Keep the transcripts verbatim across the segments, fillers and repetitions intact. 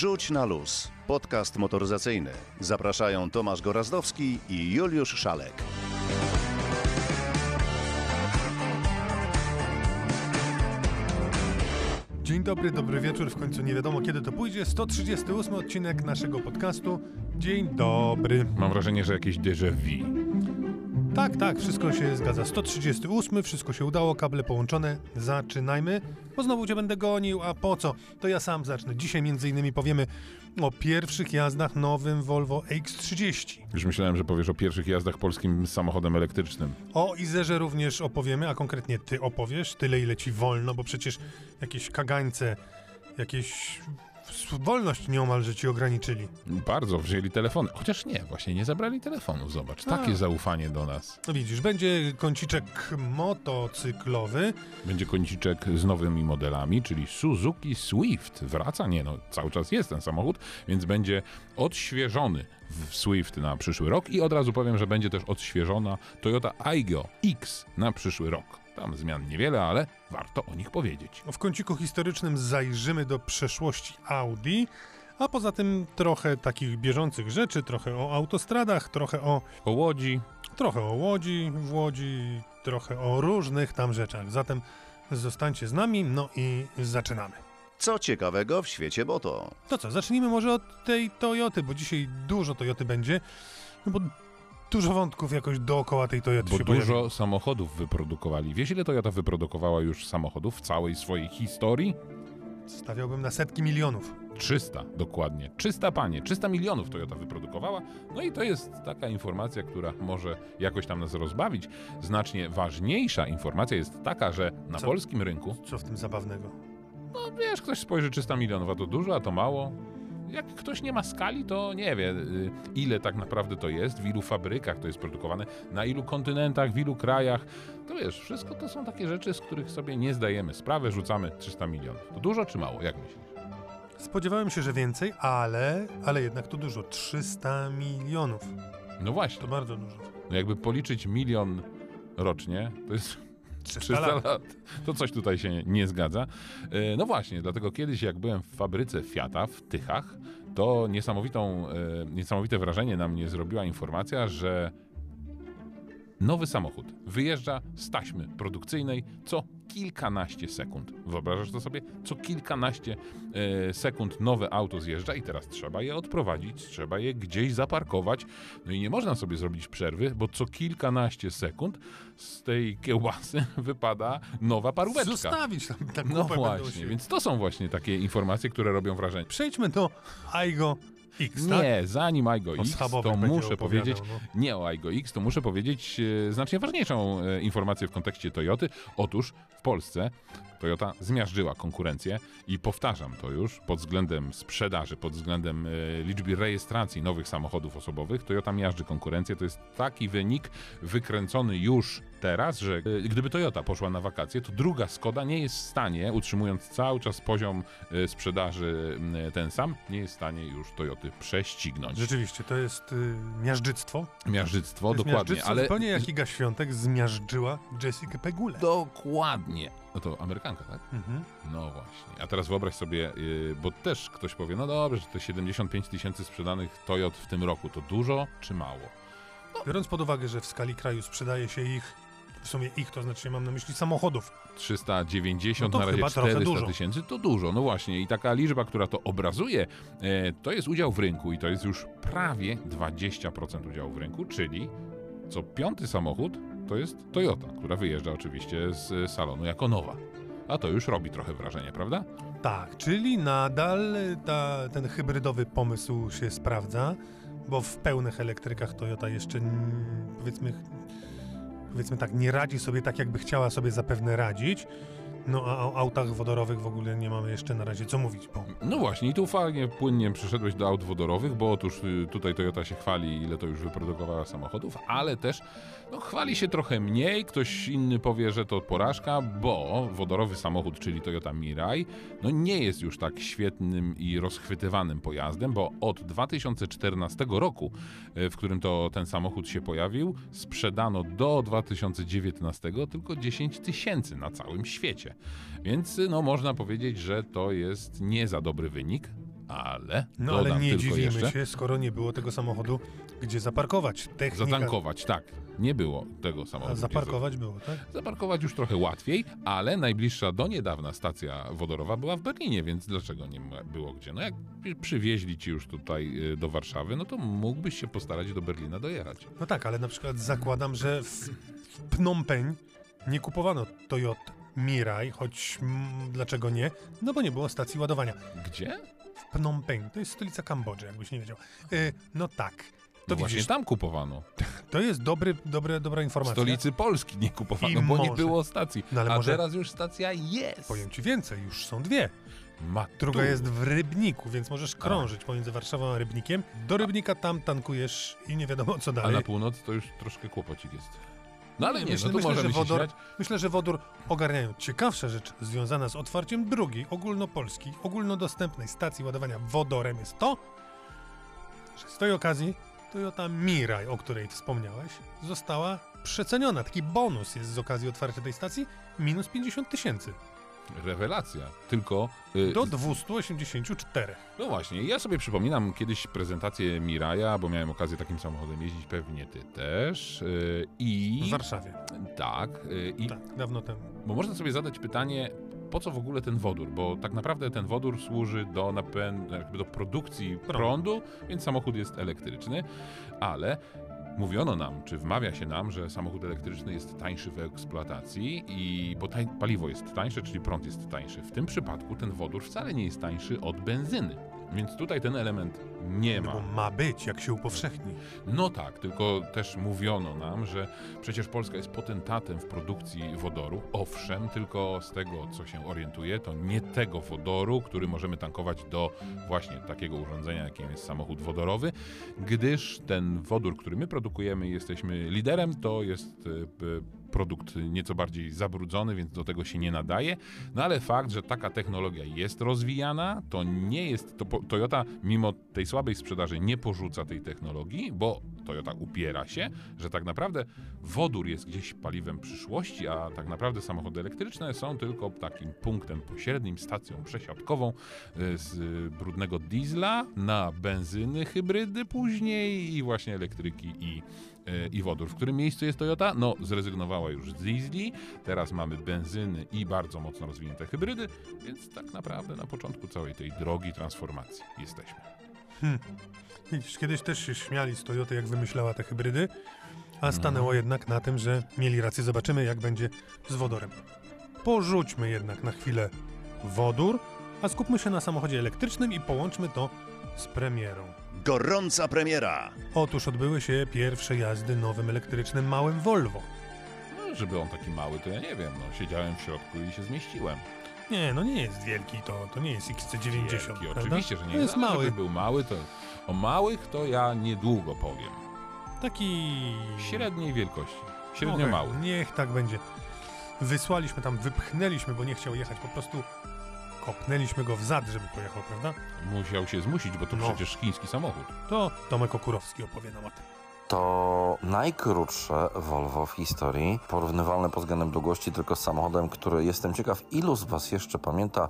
Wrzuć na luz. Podcast motoryzacyjny. Zapraszają Tomasz Gorazdowski i Juliusz Szalek. Dzień dobry, dobry wieczór. W końcu nie wiadomo kiedy to pójdzie. sto trzydziesty ósmy odcinek naszego podcastu. Dzień dobry. Mam wrażenie, że jakieś déjà vu. Tak, tak, wszystko się zgadza. sto trzydziesty ósmy, wszystko się udało, kable połączone, zaczynajmy, bo znowu Cię będę gonił, a po co? To ja sam zacznę. Dzisiaj między innymi powiemy o pierwszych jazdach nowym Volvo E X trzydzieści. Już myślałem, że powiesz o pierwszych jazdach polskim samochodem elektrycznym. O Izerze również opowiemy, a konkretnie Ty opowiesz, tyle ile Ci wolno, bo przecież jakieś kagańce, jakieś... wolność nieomalże Ci ograniczyli. Bardzo, wzięli telefony. Chociaż nie, właśnie nie zabrali telefonu, zobacz. Takie A. zaufanie do nas. No widzisz, będzie kąciczek motocyklowy. Będzie kąciczek z nowymi modelami, czyli Suzuki Swift. Wraca, nie no, cały czas jest ten samochód, więc będzie odświeżony w Swift na przyszły rok i od razu powiem, że będzie też odświeżona Toyota Aygo X na przyszły rok. Tam zmian niewiele, ale warto o nich powiedzieć. W kąciku historycznym zajrzymy do przeszłości Audi, a poza tym trochę takich bieżących rzeczy, trochę o autostradach, trochę o... o Łodzi. Trochę o Łodzi, w Łodzi, trochę o różnych tam rzeczach. Zatem zostańcie z nami, no i zaczynamy. Co ciekawego w świecie moto? To co, zacznijmy może od tej Toyoty, bo dzisiaj dużo Toyoty będzie, no bo... Dużo wątków jakoś dookoła tej Toyoty. Bo się dużo pojawi. Samochodów wyprodukowali. Wiesz, ile Toyota wyprodukowała już samochodów w całej swojej historii? Stawiałbym na setki milionów. trzysta dokładnie. trzysta panie. trzysta milionów Toyota wyprodukowała. No i to jest taka informacja, która może jakoś tam nas rozbawić. Znacznie ważniejsza informacja jest taka, że na co, polskim rynku... Co w tym zabawnego? No wiesz, ktoś spojrzy trzysta milionów, a to dużo, a to mało. Jak ktoś nie ma skali, to nie wie, ile tak naprawdę to jest, w ilu fabrykach to jest produkowane, na ilu kontynentach, w ilu krajach. To wiesz, wszystko to są takie rzeczy, z których sobie nie zdajemy sprawy, rzucamy trzysta milionów. To dużo czy mało? Jak myślisz? Spodziewałem się, że więcej, ale, ale jednak to dużo. trzysta milionów. No właśnie. To bardzo dużo. No jakby policzyć milion rocznie, to jest... trzysta lat. To coś tutaj się nie zgadza. No właśnie, dlatego kiedyś jak byłem w fabryce Fiata w Tychach, to niesamowitą, niesamowite wrażenie na mnie zrobiła informacja, że nowy samochód wyjeżdża z taśmy produkcyjnej co kilkanaście sekund. Wyobrażasz to sobie? Co kilkanaście e, sekund nowe auto zjeżdża i teraz trzeba je odprowadzić, trzeba je gdzieś zaparkować. No i nie można sobie zrobić przerwy, bo co kilkanaście sekund z tej kiełbasy wypada nowa paróweczka. Zostawić tam tak. No właśnie, więc to są właśnie takie informacje, które robią wrażenie. Przejdźmy do Aygo X, tak? Nie, zanim Aygo X, to muszę powiedzieć, no. nie o Aygo X, to muszę powiedzieć e, znacznie ważniejszą e, informację w kontekście Toyoty. Otóż w Polsce Toyota zmiażdżyła konkurencję i powtarzam to już, pod względem sprzedaży, pod względem e, liczby rejestracji nowych samochodów osobowych, Toyota miażdży konkurencję. To jest taki wynik wykręcony już teraz, że e, gdyby Toyota poszła na wakacje, to druga Skoda nie jest w stanie, utrzymując cały czas poziom e, sprzedaży e, ten sam, nie jest w stanie już Toyoty prześcignąć. Rzeczywiście, to jest y, miażdżyctwo. Miażdżyctwo, to jest dokładnie. Miażdżyctwo, ale... zupełnie jak Iga Świątek zmiażdżyła Jessica Pegulę. Dokładnie. No to Amerykanka, tak? Mhm. No właśnie. A teraz wyobraź sobie, yy, bo też ktoś powie, no dobrze, że te siedemdziesiąt pięć tysięcy sprzedanych Toyot w tym roku to dużo czy mało? No. Biorąc pod uwagę, że w skali kraju sprzedaje się ich, w sumie ich, to znaczy mam na myśli samochodów. trzysta dziewięćdziesiąt, no na razie czterysta tysięcy, to dużo. No właśnie i taka liczba, która to obrazuje, e, to jest udział w rynku i to jest już prawie dwadzieścia procent udziału w rynku, czyli co piąty samochód to jest Toyota, która wyjeżdża oczywiście z salonu jako nowa. A to już robi trochę wrażenie, prawda? Tak, czyli nadal ta, ten hybrydowy pomysł się sprawdza, bo w pełnych elektrykach Toyota jeszcze powiedzmy, powiedzmy tak, nie radzi sobie tak, jakby chciała sobie zapewne radzić. No a o autach wodorowych w ogóle nie mamy jeszcze na razie co mówić. Bo... No właśnie i tu fajnie płynnie przyszedłeś do aut wodorowych, bo otóż tutaj Toyota się chwali, ile to już wyprodukowała samochodów, ale też no, chwali się trochę mniej, ktoś inny powie, że to porażka, bo wodorowy samochód, czyli Toyota Mirai, no nie jest już tak świetnym i rozchwytywanym pojazdem, bo od dwa tysiące czternastego roku, w którym to ten samochód się pojawił, sprzedano do dwa tysiące dziewiętnastego tylko dziesięć tysięcy na całym świecie. Więc no, można powiedzieć, że to jest nie za dobry wynik, ale... No ale nie dziwimy jeszcze. się, skoro nie było tego samochodu, gdzie zaparkować. Technika... Zatankować, tak. Nie było tego samochodu. A zaparkować było, tak? Zaparkować już trochę łatwiej, ale najbliższa do niedawna stacja wodorowa była w Berlinie, więc dlaczego nie było gdzie? No jak przywieźli ci już tutaj do Warszawy, no to mógłbyś się postarać do Berlina dojechać. No tak, ale na przykład zakładam, że w Phnom Penh nie kupowano Toyota Mirai, choć m, dlaczego nie? No bo nie było stacji ładowania. Gdzie? W Phnom Penh. To jest stolica Kambodży, jakbyś nie wiedział. Yy, no tak. To no widzisz, właśnie tam kupowano. To jest dobry, dobry, dobra informacja. W stolicy Polski nie kupowano, I bo może. nie było stacji. No ale A może... teraz już stacja jest. Powiem ci więcej, już są dwie. Matu. Druga jest w Rybniku, więc możesz krążyć a. pomiędzy Warszawą a Rybnikiem. Do Rybnika tam tankujesz i nie wiadomo co dalej. A na północ to już troszkę kłopocik jest. No ale nie, myślę, no to myślę, że wodór, myślę, że wodór ogarniają. Ciekawsza rzecz związana z otwarciem drugiej ogólnopolskiej, ogólnodostępnej stacji ładowania wodorem jest to, że z tej okazji Toyota Mirai, o której wspomniałeś, została przeceniona. Taki bonus jest z okazji otwarcia tej stacji, minus pięćdziesiąt tysięcy. Rewelacja, tylko... Yy, do dwieście osiemdziesiąt cztery. No właśnie, ja sobie przypominam kiedyś prezentację Miraja, bo miałem okazję takim samochodem jeździć, pewnie ty też. Yy, i... W Warszawie. Tak. Yy, i... Tak, dawno temu. Bo można sobie zadać pytanie, po co w ogóle ten wodór? Bo tak naprawdę ten wodór służy do, napędu, do produkcji prądu. prądu, więc samochód jest elektryczny, ale... Mówiono nam, czy wmawia się nam, że samochód elektryczny jest tańszy w eksploatacji, i bo taj, paliwo jest tańsze, czyli prąd jest tańszy. W tym przypadku ten wodór wcale nie jest tańszy od benzyny, więc tutaj ten element nie ma. No bo ma być, jak się upowszechni. No tak, tylko też mówiono nam, że przecież Polska jest potentatem w produkcji wodoru. Owszem, tylko z tego, co się orientuje, to nie tego wodoru, który możemy tankować do właśnie takiego urządzenia, jakim jest samochód wodorowy, gdyż ten wodór, który my produkujemy, jesteśmy liderem, to jest produkt nieco bardziej zabrudzony, więc do tego się nie nadaje. No ale fakt, że taka technologia jest rozwijana, to nie jest... To Toyota mimo tej słabej sprzedaży nie porzuca tej technologii, bo Toyota upiera się, że tak naprawdę wodór jest gdzieś paliwem przyszłości, a tak naprawdę samochody elektryczne są tylko takim punktem pośrednim, stacją przesiadkową z brudnego diesla na benzyny, hybrydy później i właśnie elektryki i, i wodór. W którym miejscu jest Toyota? No, zrezygnowała już z diesli, teraz mamy benzyny i bardzo mocno rozwinięte hybrydy, więc tak naprawdę na początku całej tej drogi transformacji jesteśmy. Hmm. Widzisz, kiedyś też się śmiali z Toyoty, jak wymyślała te hybrydy, a stanęło hmm. jednak na tym, że mieli rację. Zobaczymy, jak będzie z wodorem. Porzućmy jednak na chwilę wodór, a skupmy się na samochodzie elektrycznym i połączmy to z premierą. Gorąca premiera! Otóż odbyły się pierwsze jazdy nowym elektrycznym małym Volvo. No, żeby on taki mały, to ja nie wiem. No, siedziałem w środku i się zmieściłem. Nie, no nie jest wielki, to, to nie jest X C dziewięćdziesiąt, prawda? Oczywiście, że nie jest mały. Żeby był mały, to o małych to ja niedługo powiem. Taki... Średniej wielkości, średnio okay, mały. Niech tak będzie. Wysłaliśmy tam, wypchnęliśmy, bo nie chciał jechać, po prostu kopnęliśmy go w zad, żeby pojechał, prawda? Musiał się zmusić, bo to no. przecież chiński samochód. To Tomek Okurowski opowie nam o tym. To najkrótsze Volvo w historii, porównywalne pod względem długości tylko z samochodem, który, jestem ciekaw, ilu z Was jeszcze pamięta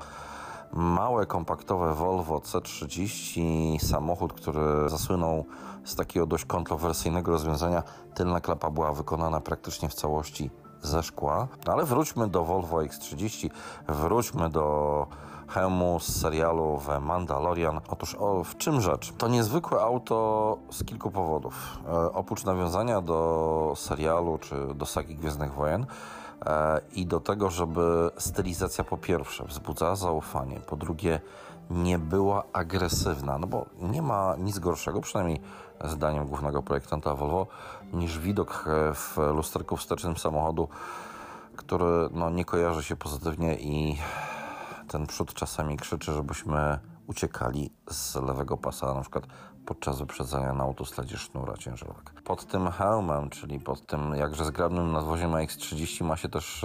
małe, kompaktowe Volvo C trzydzieści, samochód, który zasłynął z takiego dość kontrowersyjnego rozwiązania. Tylna klapa była wykonana praktycznie w całości ze szkła. Ale wróćmy do Volvo X trzydzieści, wróćmy do hełmu z serialu The Mandalorian. Otóż o, w czym rzecz? To niezwykłe auto z kilku powodów. E, oprócz nawiązania do serialu czy do sagi Gwiezdnych Wojen e, i do tego, żeby stylizacja po pierwsze wzbudzała zaufanie, po drugie nie była agresywna, no bo nie ma nic gorszego, przynajmniej zdaniem głównego projektanta Volvo, niż widok w lusterku wstecznym samochodu, który no, nie kojarzy się pozytywnie i ten przód czasami krzyczy, żebyśmy uciekali z lewego pasa, na przykład podczas wyprzedzania na autostradzie sznura ciężarówek. Pod tym hełmem, czyli pod tym jakże zgrabnym nadwoziem X trzydzieści ma się też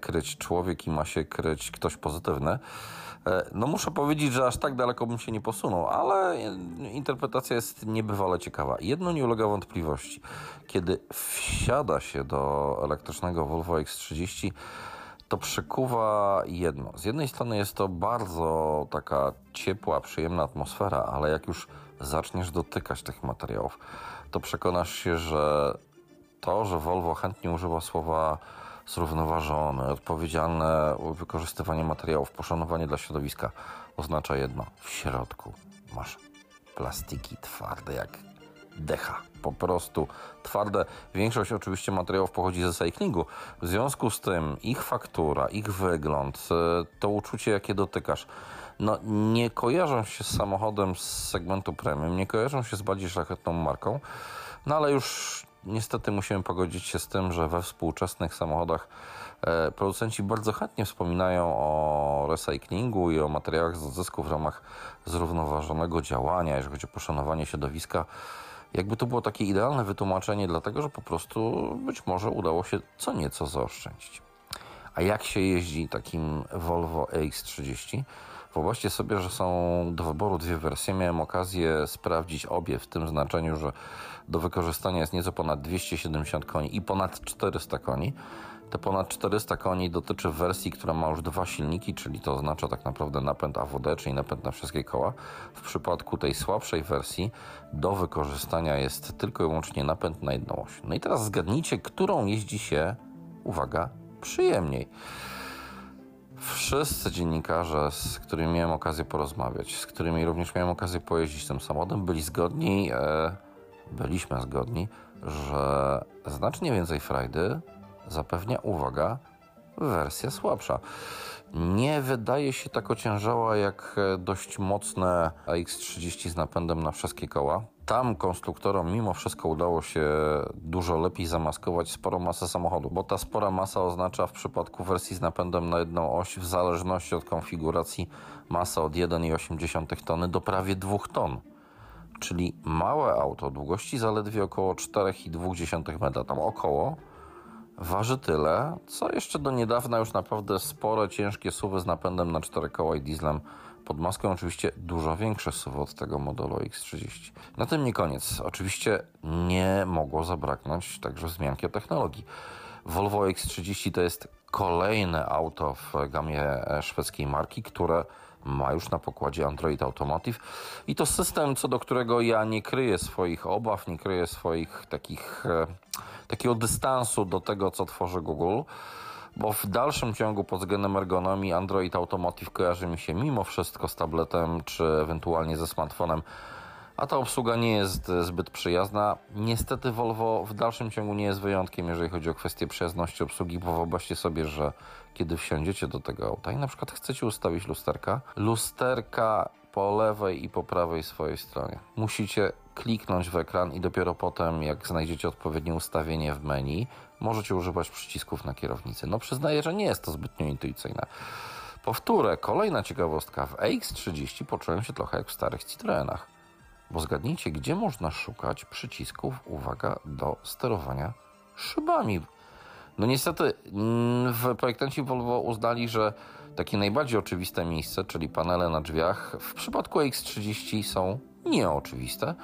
kryć człowiek i ma się kryć ktoś pozytywny. No muszę powiedzieć, że aż tak daleko bym się nie posunął, ale interpretacja jest niebywale ciekawa. Jedno nie ulega wątpliwości. Kiedy wsiada się do elektrycznego Volvo X trzydzieści, to przykuwa jedno. Z jednej strony jest to bardzo taka ciepła, przyjemna atmosfera, ale jak już zaczniesz dotykać tych materiałów, to przekonasz się, że to, że Volvo chętnie używa słowa zrównoważone, odpowiedzialne wykorzystywanie materiałów, poszanowanie dla środowiska, oznacza jedno. W środku masz plastiki twarde jak decha, po prostu twarde. Większość oczywiście materiałów pochodzi ze recyklingu. W związku z tym ich faktura, ich wygląd, to uczucie, jakie dotykasz, no nie kojarzą się z samochodem z segmentu premium, nie kojarzą się z bardziej szlachetną marką, no ale już niestety musimy pogodzić się z tym, że we współczesnych samochodach producenci bardzo chętnie wspominają o recyklingu i o materiałach z odzysku w ramach zrównoważonego działania, jeżeli chodzi o poszanowanie środowiska. Jakby to było takie idealne wytłumaczenie, dlatego że po prostu być może udało się co nieco zaoszczędzić. A jak się jeździ takim Volvo E X trzydzieści? Wyobraźcie sobie, że są do wyboru dwie wersje. Miałem okazję sprawdzić obie w tym znaczeniu, że do wykorzystania jest nieco ponad dwieście siedemdziesiąt koni i ponad czterysta koni. Te ponad czterysta koni dotyczy wersji, która ma już dwa silniki, czyli to oznacza tak naprawdę napęd A W D, czyli napęd na wszystkie koła. W przypadku tej słabszej wersji do wykorzystania jest tylko i wyłącznie napęd na jedną oś. No i teraz zgadnijcie, którą jeździ się, uwaga, przyjemniej. Wszyscy dziennikarze, z którymi miałem okazję porozmawiać, z którymi również miałem okazję pojeździć tym samochodem, byli zgodni, e, byliśmy zgodni, że znacznie więcej frajdy zapewnia, uwaga, wersja słabsza. Nie wydaje się tak ociężała jak dość mocne E X trzydzieści z napędem na wszystkie koła. Tam konstruktorom mimo wszystko udało się dużo lepiej zamaskować sporą masę samochodu, bo ta spora masa oznacza w przypadku wersji z napędem na jedną oś w zależności od konfiguracji masę od jeden przecinek osiem tony do prawie dwóch ton. Czyli małe auto długości zaledwie około cztery przecinek dwa metra, tam około, waży tyle, co jeszcze do niedawna już naprawdę spore, ciężkie suwy z napędem na cztery koła i dieslem pod maską, oczywiście dużo większe suwy od tego modelu E X trzydzieści. Na tym nie koniec. Oczywiście nie mogło zabraknąć także wzmianki o technologii. Volvo E X trzydzieści to jest kolejne auto w gamie szwedzkiej marki, które ma już na pokładzie Android Automotive i to system, co do którego ja nie kryję swoich obaw, nie kryję swoich takich, takiego dystansu do tego, co tworzy Google, bo w dalszym ciągu pod względem ergonomii Android Automotive kojarzy mi się mimo wszystko z tabletem czy ewentualnie ze smartfonem, a ta obsługa nie jest zbyt przyjazna. Niestety Volvo w dalszym ciągu nie jest wyjątkiem, jeżeli chodzi o kwestię przyjazności obsługi, bo wyobraźcie sobie, że kiedy wsiądziecie do tego auta i na przykład chcecie ustawić lusterka, lusterka po lewej i po prawej swojej stronie. Musicie kliknąć w ekran i dopiero potem, jak znajdziecie odpowiednie ustawienie w menu, możecie używać przycisków na kierownicy. No przyznaję, że nie jest to zbytnio intuicyjne. Powtórę, kolejna ciekawostka. W E X trzydzieści poczułem się trochę jak w starych Citroenach. Bo zgadnijcie, gdzie można szukać przycisków, uwaga, do sterowania szybami. No niestety w projektanci Volvo uznali, że takie najbardziej oczywiste miejsce, czyli panele na drzwiach, w przypadku E X trzydzieści są nieoczywiste.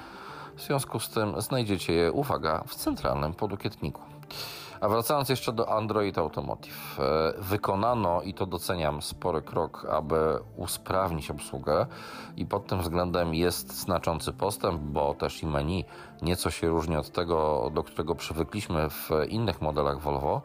W związku z tym znajdziecie je, uwaga, w centralnym podukietniku. A wracając jeszcze do Android Automotive, wykonano, i to doceniam, spory krok, aby usprawnić obsługę i pod tym względem jest znaczący postęp, bo też i menu nieco się różni od tego, do którego przywykliśmy w innych modelach Volvo,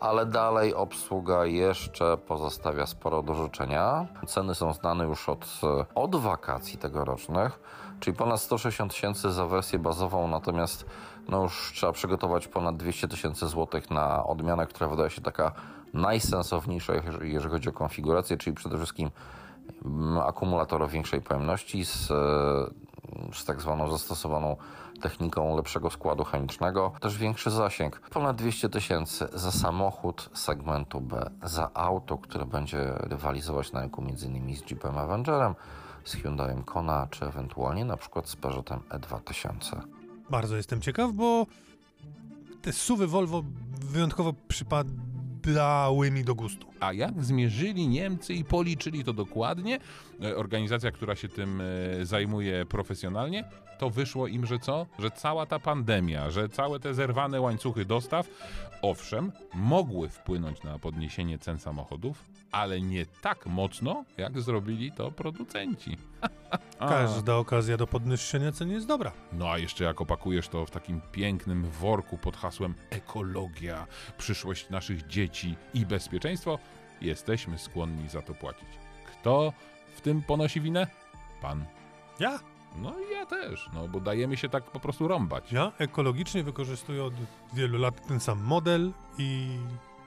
ale dalej obsługa jeszcze pozostawia sporo do życzenia. Ceny są znane już od, od wakacji tegorocznych, czyli ponad sto sześćdziesiąt tysięcy za wersję bazową, natomiast no już trzeba przygotować ponad dwieście tysięcy złotych na odmianę, która wydaje się taka najsensowniejsza, jeżeli chodzi o konfigurację, czyli przede wszystkim akumulator o większej pojemności z, z tak zwaną zastosowaną techniką lepszego składu chemicznego, też większy zasięg. Ponad dwieście tysięcy za samochód segmentu B, za auto, które będzie rywalizować na rynku między innymi z Jeepem Avengerem, z Hyundaiem Kona, czy ewentualnie na przykład z Peugeotem E dwa tysiące. Bardzo jestem ciekaw, bo te suwy Volvo wyjątkowo przypadały mi do gustu. A jak zmierzyli Niemcy i policzyli to dokładnie, organizacja, która się tym zajmuje profesjonalnie, to wyszło im, że co? Że cała ta pandemia, że całe te zerwane łańcuchy dostaw, owszem, mogły wpłynąć na podniesienie cen samochodów, ale nie tak mocno, jak zrobili to producenci. Każda okazja do podniesienia cen jest dobra. No a jeszcze jak opakujesz to w takim pięknym worku pod hasłem ekologia, przyszłość naszych dzieci i bezpieczeństwo, jesteśmy skłonni za to płacić. Kto w tym ponosi winę? Pan. Ja? No i ja też, no bo dajemy się tak po prostu rąbać. Ja ekologicznie wykorzystuję od wielu lat ten sam model i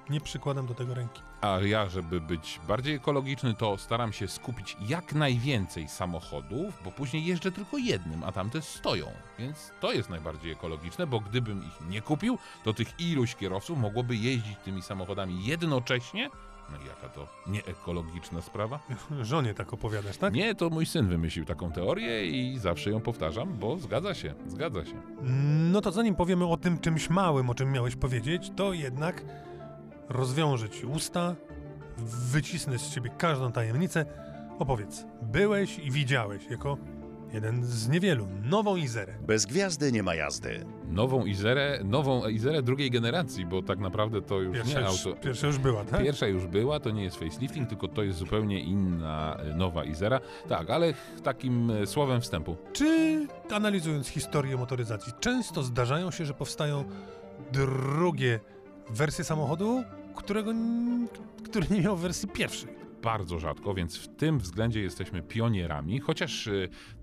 nie przykładam do tego ręki. A ja, żeby być bardziej ekologiczny, to staram się skupić jak najwięcej samochodów, bo później jeżdżę tylko jednym, a tamte stoją. Więc to jest najbardziej ekologiczne, bo gdybym ich nie kupił, to tych iluś kierowców mogłoby jeździć tymi samochodami jednocześnie. No i jaka to nieekologiczna sprawa? Żonie tak opowiadasz, tak? Nie, to mój syn wymyślił taką teorię i zawsze ją powtarzam, bo zgadza się, zgadza się. No to zanim powiemy o tym czymś małym, o czym miałeś powiedzieć, to jednak rozwiążę ci usta, wycisnę z ciebie każdą tajemnicę. Opowiedz, byłeś i widziałeś jako jeden z niewielu nową Izerę. Bez gwiazdy nie ma jazdy. Nową Izerę, nową Izerę drugiej generacji, bo tak naprawdę to już pierwsza nie auto. Pierwsza już była, tak? Pierwsza już była, to nie jest facelifting, tylko to jest zupełnie inna nowa Izera. Tak, ale takim słowem wstępu. Czy analizując historię motoryzacji, często zdarzają się, że powstają drugie wersje samochodu, którego, który nie miał wersji pierwszej? Bardzo rzadko, więc w tym względzie jesteśmy pionierami, chociaż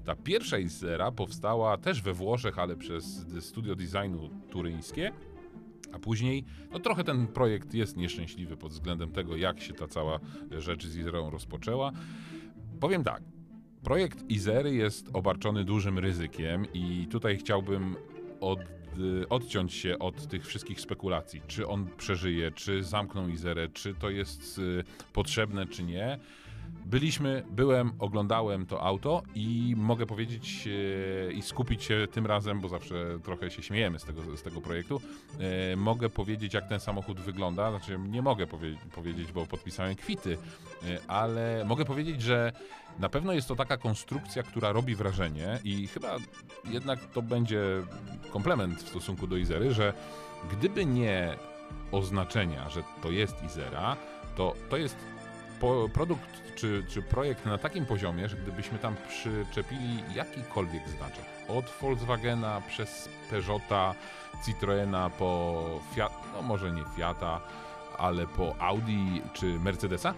ta pierwsza Izera powstała też we Włoszech, ale przez studio designu turyńskie, a później no trochę ten projekt jest nieszczęśliwy pod względem tego, jak się ta cała rzecz z Izerą rozpoczęła. Powiem tak, projekt Izery jest obarczony dużym ryzykiem i tutaj chciałbym od odciąć się od tych wszystkich spekulacji, czy on przeżyje, czy zamkną Izerę, czy to jest y, potrzebne, czy nie. Byliśmy, byłem, oglądałem to auto i mogę powiedzieć y, i skupić się tym razem, bo zawsze trochę się śmiejemy z tego, z tego projektu, y, mogę powiedzieć, jak ten samochód wygląda, znaczy nie mogę powie- powiedzieć, bo podpisałem kwity, y, ale mogę powiedzieć, że na pewno jest to taka konstrukcja, która robi wrażenie i chyba jednak to będzie komplement w stosunku do Izery, że gdyby nie oznaczenia, że to jest Izera, to to jest po, produkt czy, czy projekt na takim poziomie, że gdybyśmy tam przyczepili jakikolwiek znaczek, od Volkswagena przez Peugeota, Citroena po Fiat, no może nie Fiata, ale po Audi czy Mercedesa,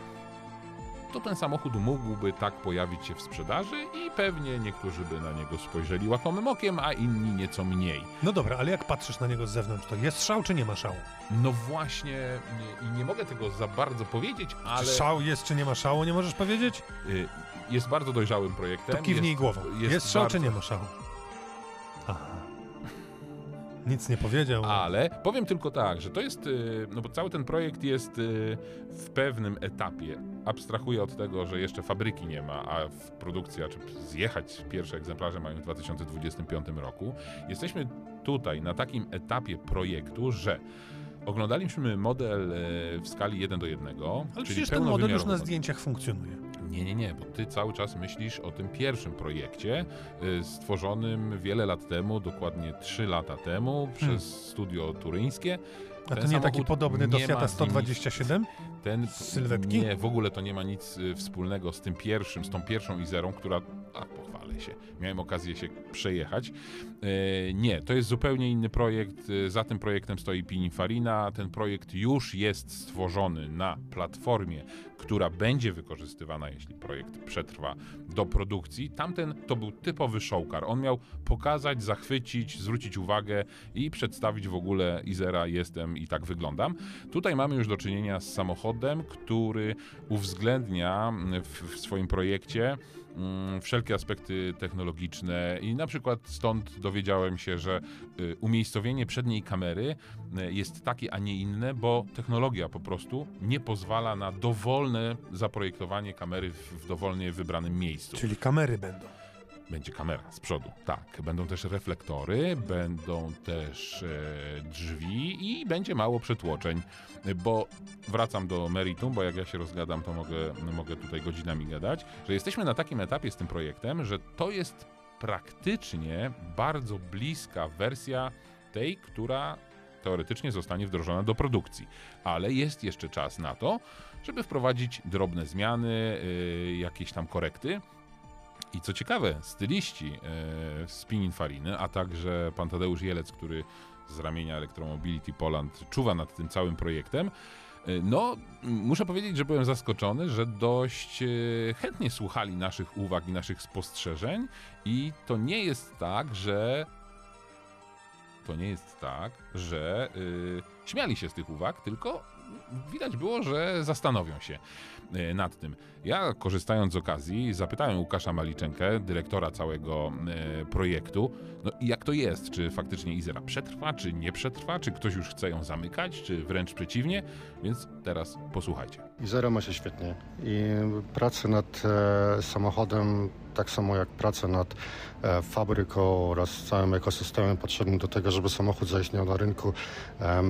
to ten samochód mógłby tak pojawić się w sprzedaży i pewnie niektórzy by na niego spojrzeli łakomym okiem, a inni nieco mniej. No dobra, ale jak patrzysz na niego z zewnątrz, to jest szał czy nie ma szału? No właśnie i nie, nie mogę tego za bardzo powiedzieć, ale... Czy szał jest czy nie ma szału, nie możesz powiedzieć? Jest bardzo dojrzałym projektem. To kiwnij jest, głową. Jest, jest szał bardzo... czy nie ma szału? Aha. Nic nie powiedział. Ale powiem tylko tak, że to jest, no bo cały ten projekt jest w pewnym etapie. Abstrahuję od tego, że jeszcze fabryki nie ma, a produkcja, czy zjechać pierwsze egzemplarze mają w dwa tysiące dwudziestym piątym roku. Jesteśmy tutaj na takim etapie projektu, że oglądaliśmy model w skali jeden do jednego. Ale przecież ten model już na zdjęciach funkcjonuje. Nie, nie, nie, bo ty cały czas myślisz o tym pierwszym projekcie stworzonym wiele lat temu, dokładnie trzy lata temu przez hmm. studio turyńskie. A ten to nie taki podobny do Fiata sto dwadzieścia siedem? Ten sylwetki? Nie, w ogóle to nie ma nic wspólnego z tym pierwszym, z tą pierwszą Izerą, która, a pochwalę się, miałem okazję się przejechać. E, nie, to jest zupełnie inny projekt, za tym projektem stoi Pininfarina, ten projekt już jest stworzony na platformie, która będzie wykorzystywana, jeśli projekt przetrwa, do produkcji. Tamten to był typowy showcar, on miał pokazać, zachwycić, zwrócić uwagę i przedstawić w ogóle Izera, jestem i tak wyglądam. Tutaj mamy już do czynienia z samochodem, który uwzględnia w, w swoim projekcie mm, wszelkie aspekty technologiczne i na przykład stąd dowiedziałem się, że y, umiejscowienie przedniej kamery y, jest takie, a nie inne, bo technologia po prostu nie pozwala na dowolne zaprojektowanie kamery w, w dowolnie wybranym miejscu. Czyli kamery będą. Będzie kamera z przodu, tak. Będą też reflektory, będą też e, drzwi i będzie mało przetłoczeń, bo wracam do meritum, bo jak ja się rozgadam, to mogę, mogę tutaj godzinami gadać, że jesteśmy na takim etapie z tym projektem, że to jest praktycznie bardzo bliska wersja tej, która teoretycznie zostanie wdrożona do produkcji. Ale jest jeszcze czas na to, żeby wprowadzić drobne zmiany, yy, jakieś tam korekty. I co ciekawe, styliści z Pininfariny, a także pan Tadeusz Jeleć, który z ramienia Electromobility Poland czuwa nad tym całym projektem, no muszę powiedzieć, że byłem zaskoczony, że dość chętnie słuchali naszych uwag i naszych spostrzeżeń i to nie jest tak, że... To nie jest tak, że yy, śmiali się z tych uwag, tylko widać było, że zastanowią się yy, nad tym. Ja, korzystając z okazji, zapytałem Łukasza Maliczenkę, dyrektora całego yy, projektu, no i jak to jest, czy faktycznie Izera przetrwa, czy nie przetrwa, czy ktoś już chce ją zamykać, czy wręcz przeciwnie, więc teraz posłuchajcie. Izera ma się świetnie i prace nad e, samochodem, tak samo jak praca nad e, fabryką oraz całym ekosystemem potrzebnym do tego, żeby samochód zaistniał na rynku, e, e,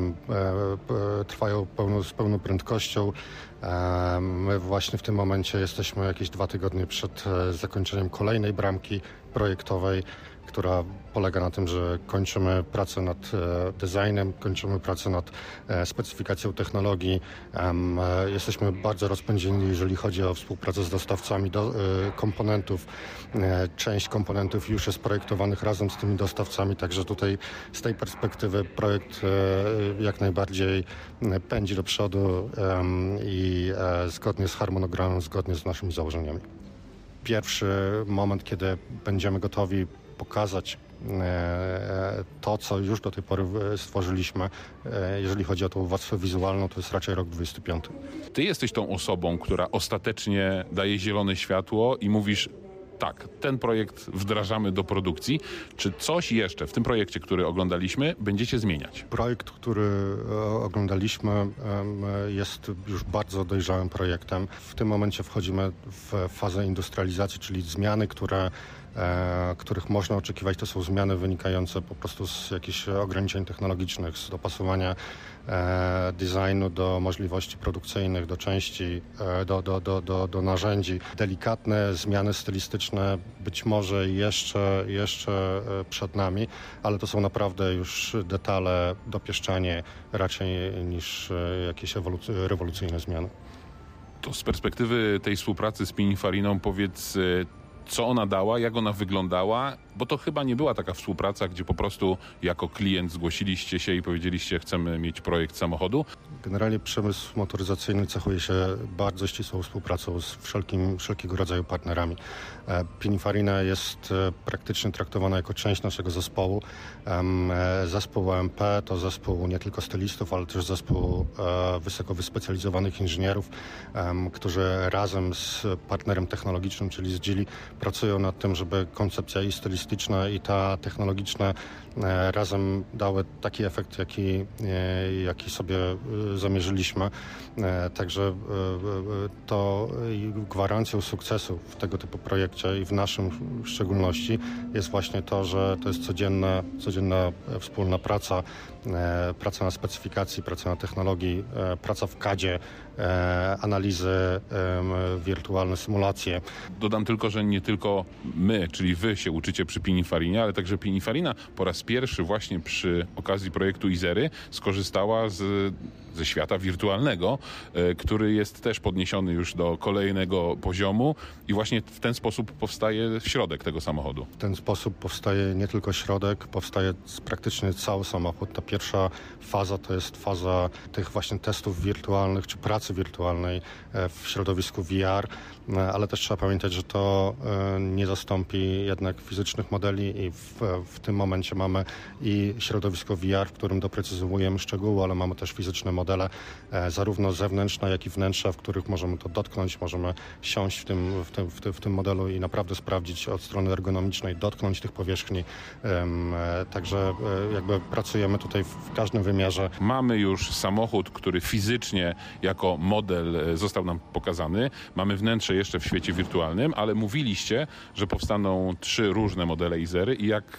trwają pełno, z pełną prędkością. E, my właśnie w tym momencie jesteśmy jakieś dwa tygodnie przed e, zakończeniem kolejnej bramki projektowej, która polega na tym, że kończymy pracę nad e, designem, kończymy pracę nad e, specyfikacją technologii. E, e, jesteśmy bardzo rozpędzeni, jeżeli chodzi o współpracę z dostawcami do, e, komponentów. E, część komponentów już jest projektowanych razem z tymi dostawcami, także tutaj z tej perspektywy projekt e, jak najbardziej pędzi do przodu e, i e, zgodnie z harmonogramem, zgodnie z naszymi założeniami. Pierwszy moment, kiedy będziemy gotowi pokazać to, co już do tej pory stworzyliśmy, jeżeli chodzi o tą warstwę wizualną, to jest raczej rok dwudziesty piąty. Ty jesteś tą osobą, która ostatecznie daje zielone światło i mówisz, tak, ten projekt wdrażamy do produkcji. Czy coś jeszcze w tym projekcie, który oglądaliśmy, będziecie zmieniać? Projekt, który oglądaliśmy, jest już bardzo dojrzałym projektem. W tym momencie wchodzimy w fazę industrializacji, czyli zmiany, które E, których można oczekiwać, to są zmiany wynikające po prostu z jakichś ograniczeń technologicznych, z dopasowania e, designu do możliwości produkcyjnych, do części, e, do, do, do, do, do narzędzi. Delikatne zmiany stylistyczne być może jeszcze, jeszcze przed nami, ale to są naprawdę już detale, dopieszczanie raczej niż jakieś ewoluc- rewolucyjne zmiany. To z perspektywy tej współpracy z Pininfariną powiedz, co ona dała, jak ona wyglądała, bo to chyba nie była taka współpraca, gdzie po prostu jako klient zgłosiliście się i powiedzieliście, chcemy mieć projekt samochodu. Generalnie przemysł motoryzacyjny cechuje się bardzo ścisłą współpracą z wszelkim, wszelkiego rodzaju partnerami. Pininfarina jest praktycznie traktowana jako część naszego zespołu. Zespół O M P to zespół nie tylko stylistów, ale też zespół wysoko wyspecjalizowanych inżynierów, którzy razem z partnerem technologicznym, czyli z DZILI, pracują nad tym, żeby koncepcja i stylistyczna, i ta technologiczna razem dały taki efekt, jaki, jaki sobie zamierzyliśmy. Także to gwarancją sukcesu w tego typu projekcie i w naszym w szczególności jest właśnie to, że to jest codzienna, codzienna wspólna praca, praca na specyfikacji, praca na technologii, praca w kadzie, analizy, wirtualne symulacje. Dodam tylko, że nie tylko my, czyli wy się uczycie przy Pininfarinie, ale także Pininfarina po raz pierwszy właśnie przy okazji projektu Izery skorzystała z, ze świata wirtualnego, który jest też podniesiony już do kolejnego poziomu i właśnie w ten sposób powstaje środek tego samochodu. W ten sposób powstaje nie tylko środek, powstaje praktycznie cały samochód. Ta pierwsza faza to jest faza tych właśnie testów wirtualnych czy pracy wirtualnej w środowisku V R, ale też trzeba pamiętać, że to nie zastąpi jednak fizycznych modeli i w, w tym momencie mamy i środowisko V R, w którym doprecyzowujemy szczegóły, ale mamy też fizyczne modele, zarówno zewnętrzne, jak i wnętrza, w których możemy to dotknąć, możemy siąść w tym, w tym, w tym, w tym modelu i naprawdę sprawdzić od strony ergonomicznej, dotknąć tych powierzchni. Także jakby pracujemy tutaj w każdym wymiarze. Mamy już samochód, który fizycznie jako model został nam pokazany. Mamy wnętrze jeszcze w świecie wirtualnym, ale mówiliście, że powstaną trzy różne modele Izery i jak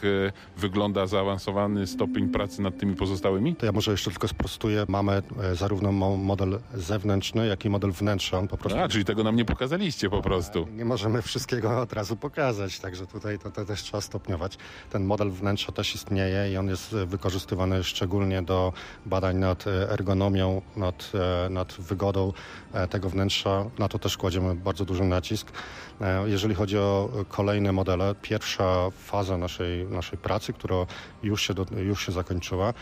wygląda posiada zaawansowany stopień pracy nad tymi pozostałymi? To ja może jeszcze tylko sprostuję. Mamy zarówno model zewnętrzny, jak i model wnętrzny. On po prostu... A, czyli tego nam nie pokazaliście po prostu. Nie możemy wszystkiego od razu pokazać, także tutaj to, to też trzeba stopniować. Ten model wnętrza też istnieje i on jest wykorzystywany szczególnie do badań nad ergonomią, nad, nad wygodą tego wnętrza. Na to też kładziemy bardzo duży nacisk. Jeżeli chodzi o kolejne modele, pierwsza faza naszej, naszej pracy, która już się, do, już się zakończyła,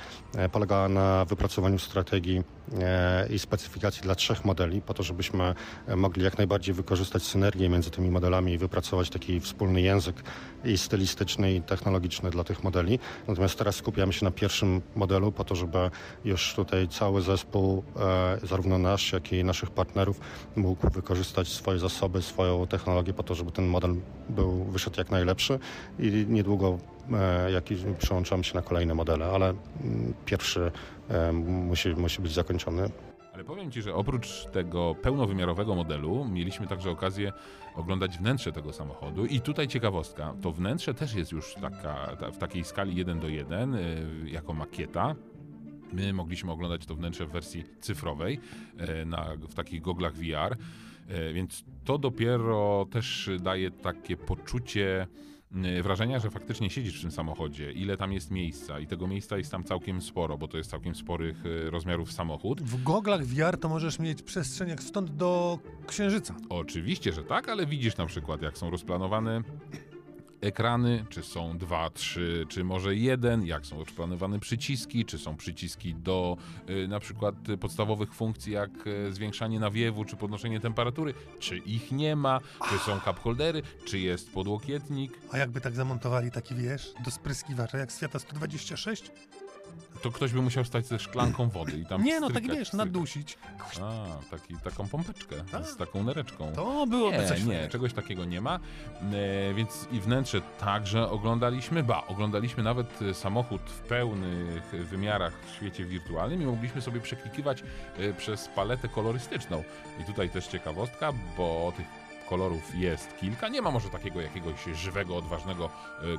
polegała na wypracowaniu strategii i specyfikacji dla trzech modeli, po to, żebyśmy mogli jak najbardziej wykorzystać synergię między tymi modelami i wypracować taki wspólny język i stylistyczny, i technologiczny dla tych modeli. Natomiast teraz skupiamy się na pierwszym modelu po to, żeby już tutaj cały zespół, zarówno nasz, jak i naszych partnerów, mógł wykorzystać swoje zasoby, swoją technologię po to, żeby ten model był, wyszedł jak najlepszy i niedługo jak przełączamy się na kolejne modele, ale pierwszy musi, musi być zakończony. Ale powiem Ci, że oprócz tego pełnowymiarowego modelu mieliśmy także okazję oglądać wnętrze tego samochodu i tutaj ciekawostka, to wnętrze też jest już taka, ta, w takiej skali jeden do jednego yy, jako makieta. My mogliśmy oglądać to wnętrze w wersji cyfrowej yy, na, w takich goglach V R, yy, więc to dopiero też daje takie poczucie wrażenia, że faktycznie siedzisz w tym samochodzie, ile tam jest miejsca i tego miejsca jest tam całkiem sporo, bo to jest całkiem sporych rozmiarów samochód. W goglach V R to możesz mieć przestrzeń jak stąd do Księżyca. Oczywiście, że tak, ale widzisz na przykład, jak są rozplanowane ekrany, czy są dwa, trzy, czy może jeden, jak są rozplanowane przyciski, czy są przyciski do y, na przykład podstawowych funkcji jak y, zwiększanie nawiewu, czy podnoszenie temperatury, czy ich nie ma, Ach. czy są cup holdery, czy jest podłokietnik. A jakby tak zamontowali taki, wiesz, do spryskiwacza, jak z Fiata sto dwadzieścia sześć? To ktoś by musiał stać ze szklanką wody i tam Nie, no strykać, tak wiesz, nadusić. A, taki, taką pompeczkę Ta? z taką nereczką. To byłoby nie, coś Nie, nie, czegoś takiego nie ma. E, więc i wnętrze także oglądaliśmy. Ba, oglądaliśmy nawet samochód w pełnych wymiarach w świecie wirtualnym i mogliśmy sobie przeklikiwać e, przez paletę kolorystyczną. I tutaj też ciekawostka, bo tych kolorów jest kilka. Nie ma może takiego jakiegoś żywego, odważnego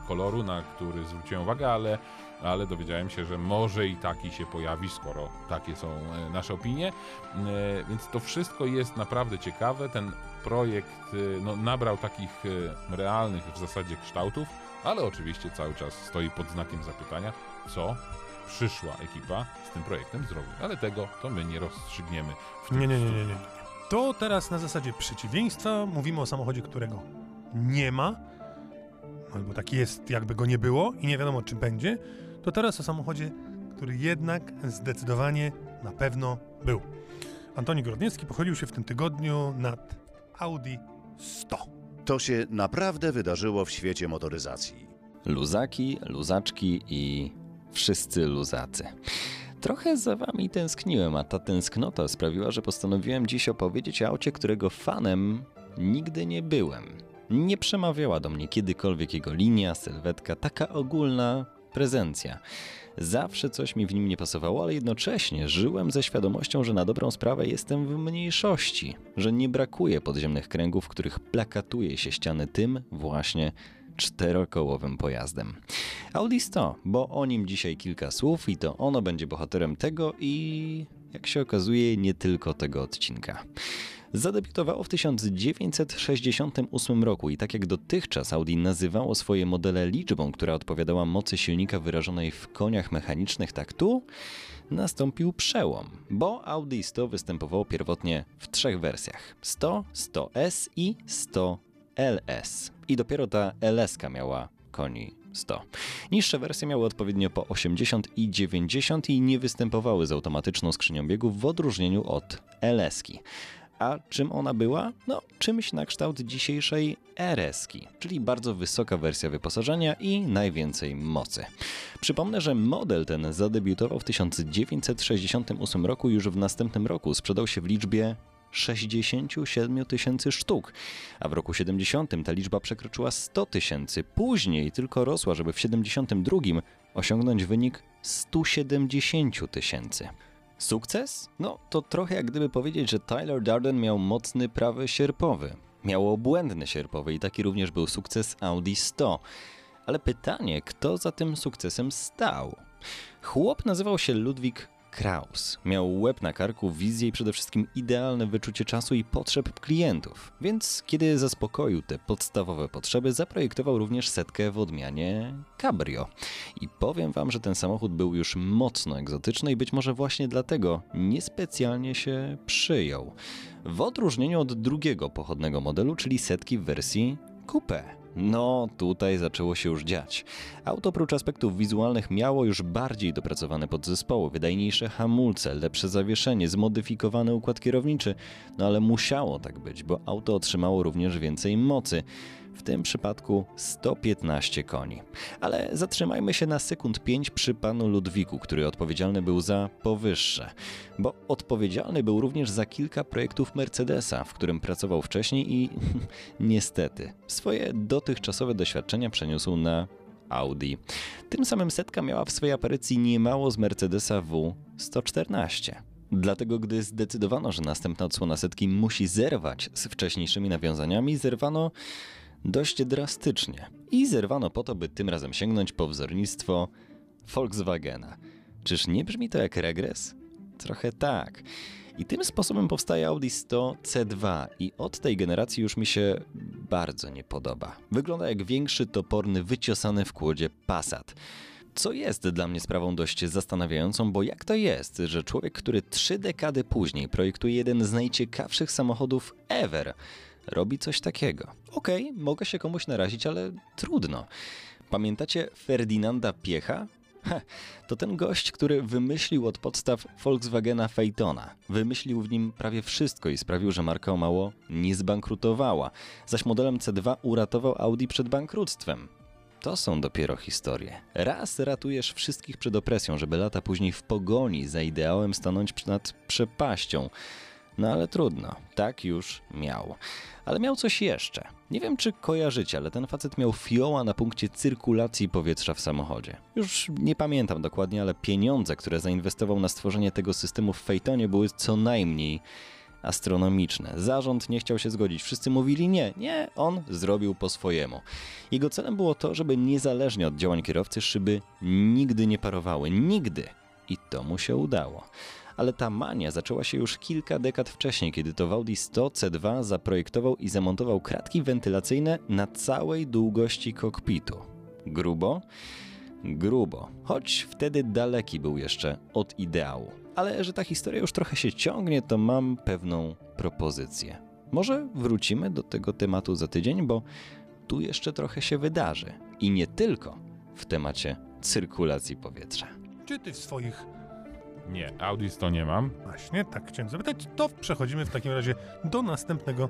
koloru, na który zwróciłem uwagę, ale, ale dowiedziałem się, że może i taki się pojawi, skoro takie są nasze opinie. Więc to wszystko jest naprawdę ciekawe. Ten projekt no, nabrał takich realnych w zasadzie kształtów, ale oczywiście cały czas stoi pod znakiem zapytania, co przyszła ekipa z tym projektem zrobi. Ale tego to my nie rozstrzygniemy. W tym nie, nie, nie, nie, nie. To teraz na zasadzie przeciwieństwa mówimy o samochodzie, którego nie ma, albo tak jest, jakby go nie było i nie wiadomo, czy będzie, to teraz o samochodzie, który jednak zdecydowanie na pewno był. Antoni Grodniewski pochylił się w tym tygodniu nad Audi sto. To się naprawdę wydarzyło w świecie motoryzacji. Luzaki, luzaczki i wszyscy luzacy. Trochę za wami tęskniłem, a ta tęsknota sprawiła, że postanowiłem dziś opowiedzieć o aucie, którego fanem nigdy nie byłem. Nie przemawiała do mnie kiedykolwiek jego linia, sylwetka, taka ogólna prezencja. Zawsze coś mi w nim nie pasowało, ale jednocześnie żyłem ze świadomością, że na dobrą sprawę jestem w mniejszości, że nie brakuje podziemnych kręgów, w których plakatuje się ściany tym właśnie czterokołowym pojazdem. Audi sto, bo o nim dzisiaj kilka słów i to ono będzie bohaterem tego i, jak się okazuje, nie tylko tego odcinka. Zadebiutowało w tysiąc dziewięćset sześćdziesiątym ósmym roku i tak jak dotychczas Audi nazywało swoje modele liczbą, która odpowiadała mocy silnika wyrażonej w koniach mechanicznych, tak tu nastąpił przełom, bo Audi sto występowało pierwotnie w trzech wersjach: sto, sto S i sto L S. I dopiero ta L S ka miała koni sto. Niższe wersje miały odpowiednio po osiemdziesiąt i dziewięćdziesiąt i nie występowały z automatyczną skrzynią biegów w odróżnieniu od L S ki. A czym ona była? No, czymś na kształt dzisiejszej R S ki, czyli bardzo wysoka wersja wyposażenia i najwięcej mocy. Przypomnę, że model ten zadebiutował w tysiąc dziewięćset sześćdziesiątym ósmym roku i już w następnym roku sprzedał się w liczbie sześćdziesiąt siedem tysięcy sztuk, a w roku siedemdziesiątym ta liczba przekroczyła sto tysięcy, później tylko rosła, żeby w siedemdziesiątym drugim osiągnąć wynik sto siedemdziesiąt tysięcy. Sukces? No to trochę jak gdyby powiedzieć, że Tyler Durden miał mocny prawy sierpowy, miał obłędny sierpowy i taki również był sukces Audi sto. ale pytanie, kto za tym sukcesem stał? Chłop nazywał się Ludwik Kraus. Miał łeb na karku, wizję i przede wszystkim idealne wyczucie czasu i potrzeb klientów. Więc kiedy zaspokoił te podstawowe potrzeby, zaprojektował również setkę w odmianie cabrio. I powiem wam, że ten samochód był już mocno egzotyczny i być może właśnie dlatego niespecjalnie się przyjął. W odróżnieniu od drugiego pochodnego modelu, czyli setki w wersji coupé. No, tutaj zaczęło się już dziać. Auto oprócz aspektów wizualnych miało już bardziej dopracowane podzespoły, wydajniejsze hamulce, lepsze zawieszenie, zmodyfikowany układ kierowniczy. No ale musiało tak być, bo auto otrzymało również więcej mocy. W tym przypadku sto piętnaście koni. Ale zatrzymajmy się na sekund pięć przy panu Ludwiku, który odpowiedzialny był za powyższe. Bo odpowiedzialny był również za kilka projektów Mercedesa, w którym pracował wcześniej i niestety swoje dotychczasowe doświadczenia przeniósł na Audi. Tym samym setka miała w swojej aparycji niemało z Mercedesa W sto czternaście. Dlatego gdy zdecydowano, że następna odsłona setki musi zerwać z wcześniejszymi nawiązaniami, zerwano dość drastycznie. I zerwano po to, by tym razem sięgnąć po wzornictwo Volkswagena. Czyż nie brzmi to jak regres? Trochę tak. I tym sposobem powstaje Audi sto C dwa i od tej generacji już mi się bardzo nie podoba. Wygląda jak większy, toporny, wyciosany w kłodzie Passat. Co jest dla mnie sprawą dość zastanawiającą, bo jak to jest, że człowiek, który trzy dekady później projektuje jeden z najciekawszych samochodów ever, robi coś takiego. Okej, okay, mogę się komuś narazić, ale trudno. Pamiętacie Ferdynanda Piecha? Ha, to ten gość, który wymyślił od podstaw Volkswagena Phaetona. Wymyślił w nim prawie wszystko i sprawił, że marka o mało nie zbankrutowała. Zaś modelem C dwa uratował Audi przed bankructwem. To są dopiero historie. Raz ratujesz wszystkich przed opresją, żeby lata później w pogoni za ideałem stanąć nad przepaścią. No ale trudno, tak już miał. Ale miał coś jeszcze. Nie wiem, czy kojarzycie, ale ten facet miał fioła na punkcie cyrkulacji powietrza w samochodzie. Już nie pamiętam dokładnie, ale pieniądze, które zainwestował na stworzenie tego systemu w Phaetonie, były co najmniej astronomiczne. Zarząd nie chciał się zgodzić. Wszyscy mówili nie, nie, on zrobił po swojemu. Jego celem było to, żeby niezależnie od działań kierowcy szyby nigdy nie parowały. Nigdy. I to mu się udało. Ale ta mania zaczęła się już kilka dekad wcześniej, kiedy to w Audi sto C dwa zaprojektował i zamontował kratki wentylacyjne na całej długości kokpitu. Grubo? Grubo. Choć wtedy daleki był jeszcze od ideału. Ale że ta historia już trochę się ciągnie, to mam pewną propozycję. Może wrócimy do tego tematu za tydzień, bo tu jeszcze trochę się wydarzy. I nie tylko w temacie cyrkulacji powietrza. Czy ty w swoich... Nie, Audi sto nie mam. Właśnie, tak chciałem zapytać. To przechodzimy w takim razie do następnego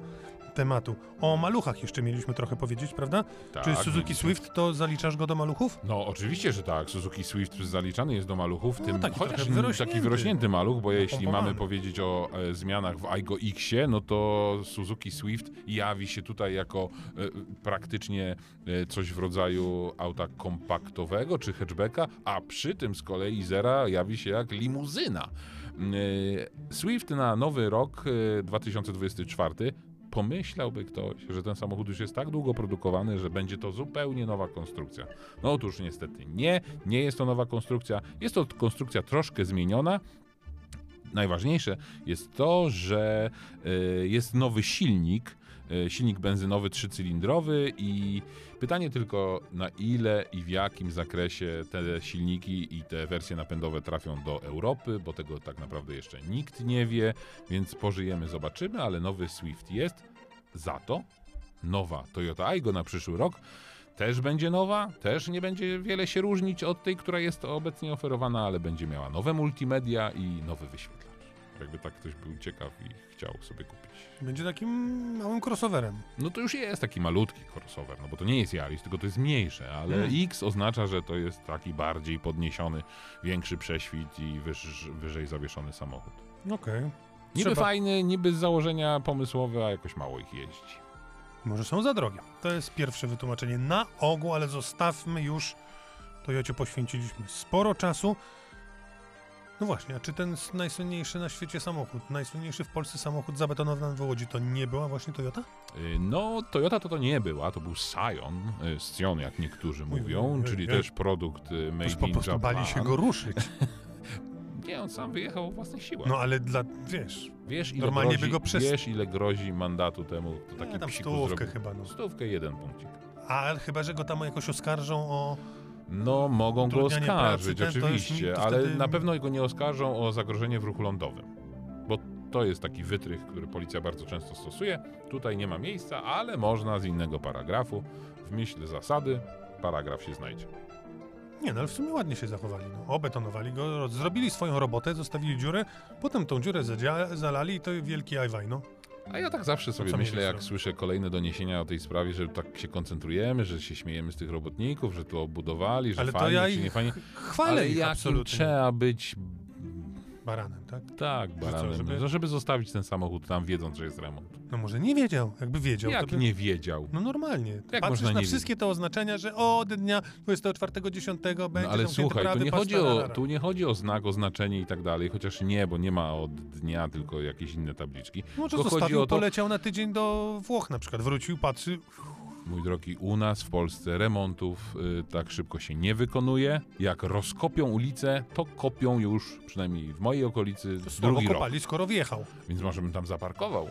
tematu. O maluchach jeszcze mieliśmy trochę powiedzieć, prawda? Tak, czy Suzuki Swift, to zaliczasz go do maluchów? No oczywiście, że tak. Suzuki Swift zaliczany jest do maluchów, no, tym taki chociaż wyrośnięty. Taki wyrośnięty maluch, bo no, jeśli pompowany. Mamy powiedzieć o e, zmianach w Aygo Xie, no to Suzuki Swift jawi się tutaj jako e, praktycznie e, coś w rodzaju auta kompaktowego czy hatchbacka, a przy tym z kolei Izera jawi się jak limuzyna. E, Swift na nowy rok e, dwa tysiące dwudziesty czwarty. Pomyślałby ktoś, że ten samochód już jest tak długo produkowany, że będzie to zupełnie nowa konstrukcja. No otóż niestety nie, nie jest to nowa konstrukcja, jest to konstrukcja troszkę zmieniona. Najważniejsze jest to, że y, jest nowy silnik, y, silnik benzynowy trzycylindrowy i pytanie tylko, na ile i w jakim zakresie te silniki i te wersje napędowe trafią do Europy, bo tego tak naprawdę jeszcze nikt nie wie, więc pożyjemy, zobaczymy, ale nowy Swift jest. Za to nowa Toyota Aygo na przyszły rok też będzie nowa, też nie będzie wiele się różnić od tej, która jest obecnie oferowana, ale będzie miała nowe multimedia i nowy wyświetlacz. Jakby tak ktoś był ciekaw i chciał sobie kupić. Będzie takim małym crossoverem. No to już jest taki malutki crossover, no bo to nie jest Yaris, tylko to jest mniejsze, ale hmm. X oznacza, że to jest taki bardziej podniesiony, większy prześwit i wyż, wyżej zawieszony samochód. Okej. Okay. Niby fajny, niby z założenia pomysłowe, a jakoś mało ich jeździ. Może są za drogie. To jest pierwsze wytłumaczenie na ogół, ale zostawmy już. Toyocie poświęciliśmy sporo czasu. No właśnie, a czy ten najsłynniejszy na świecie samochód, najsłynniejszy w Polsce samochód zabetonowany w Łodzi, to nie była właśnie Toyota? No, Toyota to to nie była, to był Scion, Scion jak niektórzy mówią, nie, nie, czyli nie. też produkt made in Japan. Po prostu bali się go ruszyć. Nie, on sam wyjechał o własnych siłach. No ale dla, wiesz, wiesz ile normalnie grozi, by go przez... Wiesz ile grozi mandatu temu, to taki ja, tam stówkę zrobił. chyba. No. Stówkę, jeden punkcik. A chyba, że go tam jakoś oskarżą o... No, mogą go oskarżyć, pracy, oczywiście, to jest, to wtedy... ale na pewno go nie oskarżą o zagrożenie w ruchu lądowym, bo to jest taki wytrych, który policja bardzo często stosuje. Tutaj nie ma miejsca, ale można z innego paragrafu. W myśl zasady paragraf się znajdzie. Nie, no ale w sumie ładnie się zachowali. No, obetonowali go, zrobili swoją robotę, zostawili dziurę, potem tą dziurę zalali i to wielki ajwaj, no. A ja tak zawsze sobie myślę, jak słyszę kolejne doniesienia o tej sprawie, że tak się koncentrujemy, że się śmiejemy z tych robotników, że to obudowali, że fajnie czy nie fajnie. Ale jakim trzeba być... Baranem, tak? Tak, baranem. Że co, żeby... żeby zostawić ten samochód tam, wiedząc, że jest remont. No może nie wiedział, jakby wiedział. Jak to by... nie wiedział? No normalnie. Jak patrzysz na wszystkie te oznaczenia, że od dnia dwudziestego czwartego dziesiątego będzie... No ale słuchaj, tu nie, chodzi o, tu nie chodzi o znak, oznaczenie i tak dalej, chociaż nie, bo nie ma od dnia, tylko jakieś inne tabliczki. No to zostawił, o to... poleciał na tydzień do Włoch na przykład, wrócił, patrzy... Mój drogi, u nas w Polsce remontów y, tak szybko się nie wykonuje. Jak rozkopią ulicę, to kopią już, przynajmniej w mojej okolicy, to drugi rok. Kopali, skoro wjechał. Więc może bym tam zaparkował.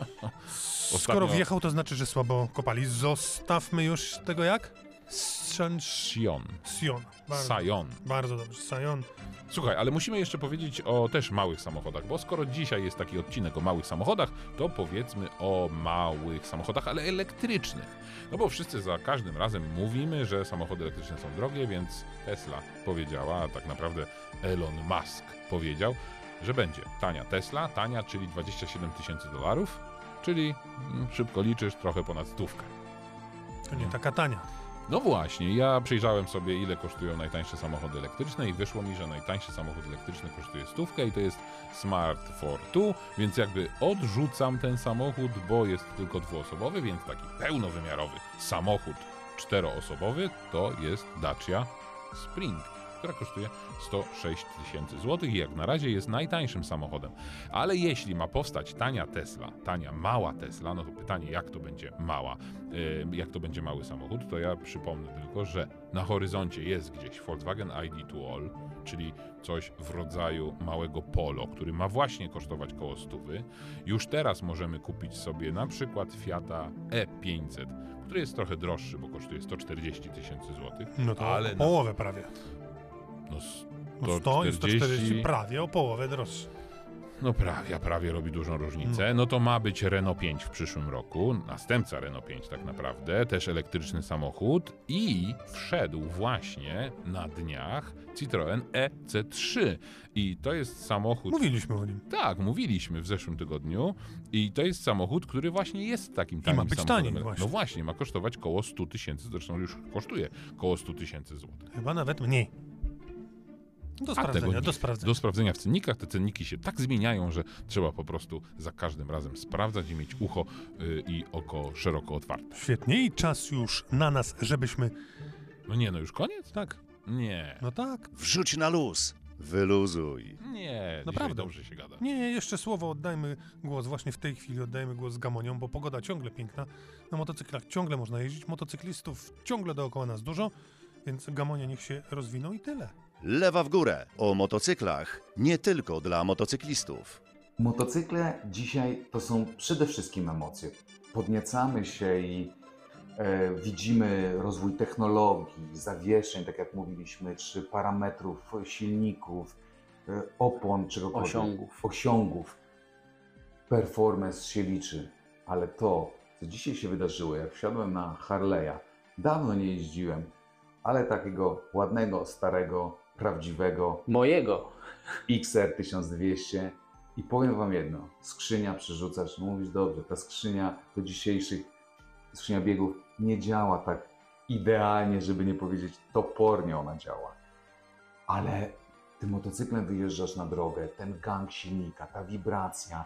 Ostatnio... Skoro wjechał, to znaczy, że słabo kopali. Zostawmy już tego jak? Scion. Scion. Scion. Bardzo, Scion. Bardzo dobrze. Scion. Słuchaj, ale musimy jeszcze powiedzieć o też małych samochodach, bo skoro dzisiaj jest taki odcinek o małych samochodach, to powiedzmy o małych samochodach, ale elektrycznych. No bo wszyscy za każdym razem mówimy, że samochody elektryczne są drogie, więc Tesla powiedziała, a tak naprawdę Elon Musk powiedział, że będzie tania Tesla, tania, czyli dwadzieścia siedem tysięcy dolarów, czyli mm, szybko liczysz, trochę ponad stówkę. To nie taka tania. No właśnie, ja przyjrzałem sobie, ile kosztują najtańsze samochody elektryczne i wyszło mi, że najtańszy samochód elektryczny kosztuje stówkę i to jest Smart cztery, więc jakby odrzucam ten samochód, bo jest tylko dwuosobowy, więc taki pełnowymiarowy samochód czteroosobowy to jest Dacia Spring, która kosztuje sto sześć tysięcy złotych i jak na razie jest najtańszym samochodem. Ale jeśli ma powstać tania Tesla, tania mała Tesla, no to pytanie, jak to będzie mała, yy, jak to będzie mały samochód, to ja przypomnę tylko, że na horyzoncie jest gdzieś Volkswagen I D dwa all, czyli coś w rodzaju małego Polo, który ma właśnie kosztować koło stówy. Już teraz możemy kupić sobie na przykład Fiata E pięćset, który jest trochę droższy, bo kosztuje sto czterdzieści tysięcy złotych. No to ale połowę na... prawie. No sto czterdzieści, prawie o połowę droższy. No prawie, prawie robi dużą różnicę. No to ma być Renault pięć w przyszłym roku, następca Renault pięć tak naprawdę, też elektryczny samochód i wszedł właśnie na dniach Citroen E C trzy i to jest samochód... Mówiliśmy o nim. Tak, mówiliśmy w zeszłym tygodniu i to jest samochód, który właśnie jest takim tanim samochodem. I ma być tanim właśnie. No właśnie, ma kosztować koło stu tysięcy, zresztą już kosztuje koło stu tysięcy złotych. Chyba nawet mniej. Do sprawdzenia, nie, do sprawdzenia. Do sprawdzenia w cennikach. Te cenniki się tak zmieniają, że trzeba po prostu za każdym razem sprawdzać i mieć ucho yy, i oko szeroko otwarte. Świetnie. I czas już na nas, żebyśmy... No nie, no już koniec? Tak. Nie. No tak. Wrzuć na luz. Wyluzuj. Nie, naprawdę dobrze się gada. Nie, jeszcze słowo oddajmy głos. Właśnie w tej chwili oddajmy głos gamoniom, bo pogoda ciągle piękna. Na motocyklach ciągle można jeździć. Motocyklistów ciągle dookoła nas dużo. Więc gamonia niech się rozwiną i tyle. Lewa w górę. O motocyklach. Nie tylko dla motocyklistów. Motocykle dzisiaj to są przede wszystkim emocje. Podniecamy się i e, widzimy rozwój technologii, zawieszeń, tak jak mówiliśmy, czy parametrów silników, e, opon, czegokolwiek. Osiągów. Osiągów. Performance się liczy. Ale to, co dzisiaj się wydarzyło, jak wsiadłem na Harley'a, dawno nie jeździłem, ale takiego ładnego, starego, prawdziwego... Mojego! X R tysiąc dwieście. I powiem wam jedno, skrzynia przerzucasz, mówisz dobrze, ta skrzynia do dzisiejszych, skrzynia biegów nie działa tak idealnie, żeby nie powiedzieć topornie ona działa. Ale tym motocyklem wyjeżdżasz na drogę, ten gang silnika, ta wibracja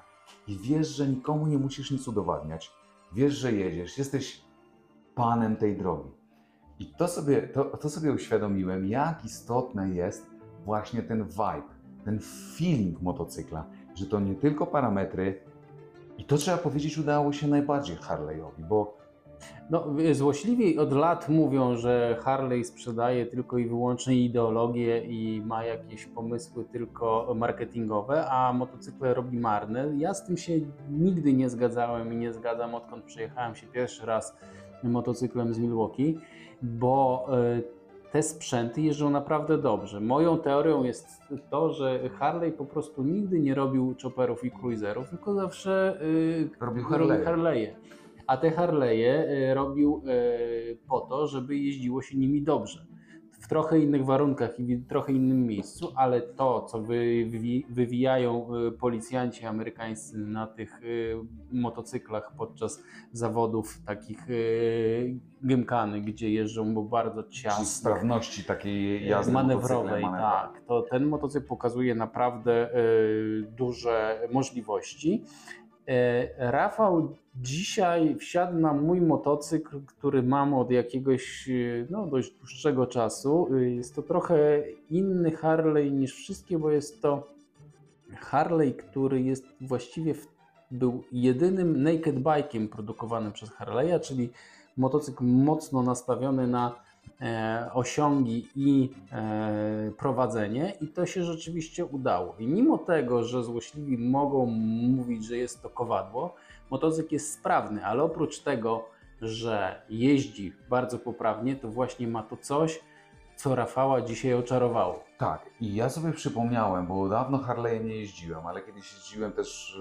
i wiesz, że nikomu nie musisz nic udowadniać. Wiesz, że jedziesz, jesteś panem tej drogi. I to sobie, to, to sobie uświadomiłem, jak istotny jest właśnie ten vibe, ten feeling motocykla, że to nie tylko parametry i to trzeba powiedzieć udało się najbardziej Harley'owi, bo no, złośliwi od lat mówią, że Harley sprzedaje tylko i wyłącznie ideologię i ma jakieś pomysły tylko marketingowe, a motocykle robi marne. Ja z tym się nigdy nie zgadzałem i nie zgadzam, odkąd przejechałem się pierwszy raz motocyklem z Milwaukee, bo te sprzęty jeżdżą naprawdę dobrze. Moją teorią jest to, że Harley po prostu nigdy nie robił chopperów i cruiserów, tylko zawsze robił Harley'e. Harley. A te Harley'e robił po to, żeby jeździło się nimi dobrze. W trochę innych warunkach i w trochę innym miejscu, ale to, co wywijają policjanci amerykańscy na tych motocyklach podczas zawodów takich gymkany, gdzie jeżdżą, bo bardzo ciasno. Sprawności takiej jazdy manewrowej, tak. To ten motocykl pokazuje naprawdę duże możliwości. Rafał dzisiaj wsiadł na mój motocykl, który mam od jakiegoś no, dość dłuższego czasu. Jest to trochę inny Harley niż wszystkie, bo jest to Harley, który jest właściwie w, był jedynym naked bike'iem produkowanym przez Harley'a, czyli motocykl mocno nastawiony na e, osiągi i e, prowadzenie, i to się rzeczywiście udało. I mimo tego, że złośliwi mogą mówić, że jest to kowadło, motocykl jest sprawny, ale oprócz tego, że jeździ bardzo poprawnie, to właśnie ma to coś, co Rafała dzisiaj oczarowało. Tak, i ja sobie przypomniałem, bo dawno Harley'em nie jeździłem, ale kiedyś jeździłem też,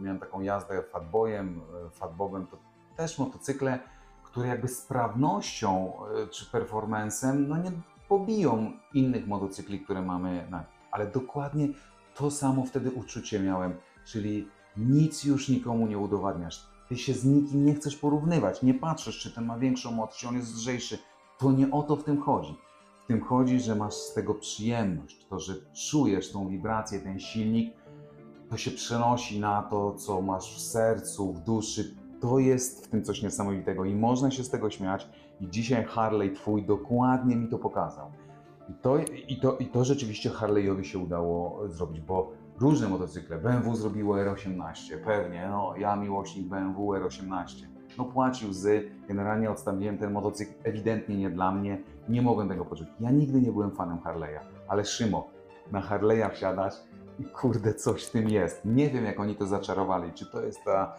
miałem taką jazdę Fatboyem, Fatbobem, to też motocykle, które jakby sprawnością czy performancem no nie pobiją innych motocykli, które mamy na... Ale dokładnie to samo wtedy uczucie miałem, czyli nic już nikomu nie udowadniasz, ty się z nikim nie chcesz porównywać, nie patrzysz, czy ten ma większą moc, czy on jest lżejszy. To nie o to w tym chodzi. W tym chodzi, że masz z tego przyjemność, to, że czujesz tą wibrację, ten silnik, to się przenosi na to, co masz w sercu, w duszy. To jest w tym coś niesamowitego i można się z tego śmiać, i dzisiaj Harley twój dokładnie mi to pokazał. I to, i to, i to rzeczywiście Harley'owi się udało zrobić, bo różne motocykle, B M W zrobiło R osiemnaście, pewnie, no ja miłośnik B M W R osiemnaście, no płacił z, generalnie odstawiłem ten motocykl, ewidentnie nie dla mnie, nie mogłem tego poczuć. Ja nigdy nie byłem fanem Harley'a, ale Szymo, na Harley'a wsiadasz i kurde coś w tym jest. Nie wiem jak oni to zaczarowali, czy to jest ta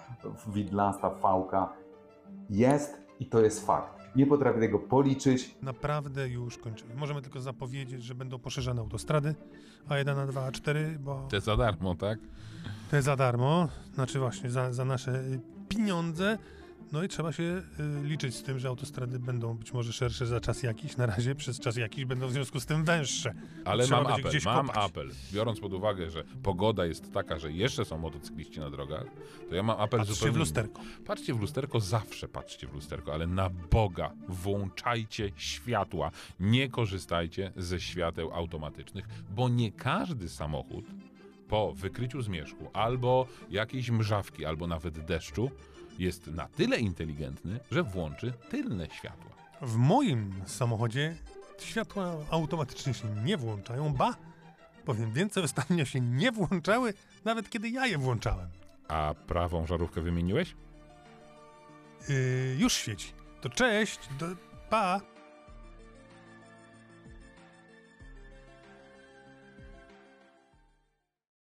widlasta fałka, jest i to jest fakt. Nie potrafię tego policzyć. Naprawdę już kończymy. Możemy tylko zapowiedzieć, że będą poszerzane autostrady A jeden, A dwa, A cztery, bo... Te za darmo, tak? Te za darmo, znaczy właśnie za, za nasze pieniądze. No i trzeba się y, liczyć z tym, że autostrady będą być może szersze za czas jakiś. Na razie przez czas jakiś będą w związku z tym węższe. Ale trzeba mam apel, mam kopać. apel. Biorąc pod uwagę, że pogoda jest taka, że jeszcze są motocykliści na drogach, to ja mam apel patrzcie zupełnie... Patrzcie w lusterko. Patrzcie w lusterko, zawsze patrzcie w lusterko, ale na Boga włączajcie światła. Nie korzystajcie ze świateł automatycznych, bo nie każdy samochód po wykryciu zmierzchu albo jakiejś mrzawki, albo nawet deszczu jest na tyle inteligentny, że włączy tylne światła. W moim samochodzie światła automatycznie się nie włączają, ba, powiem więcej, ostatnio się nie włączały, nawet kiedy ja je włączałem. A prawą żarówkę wymieniłeś? Yy, już świeci. To cześć, do, pa!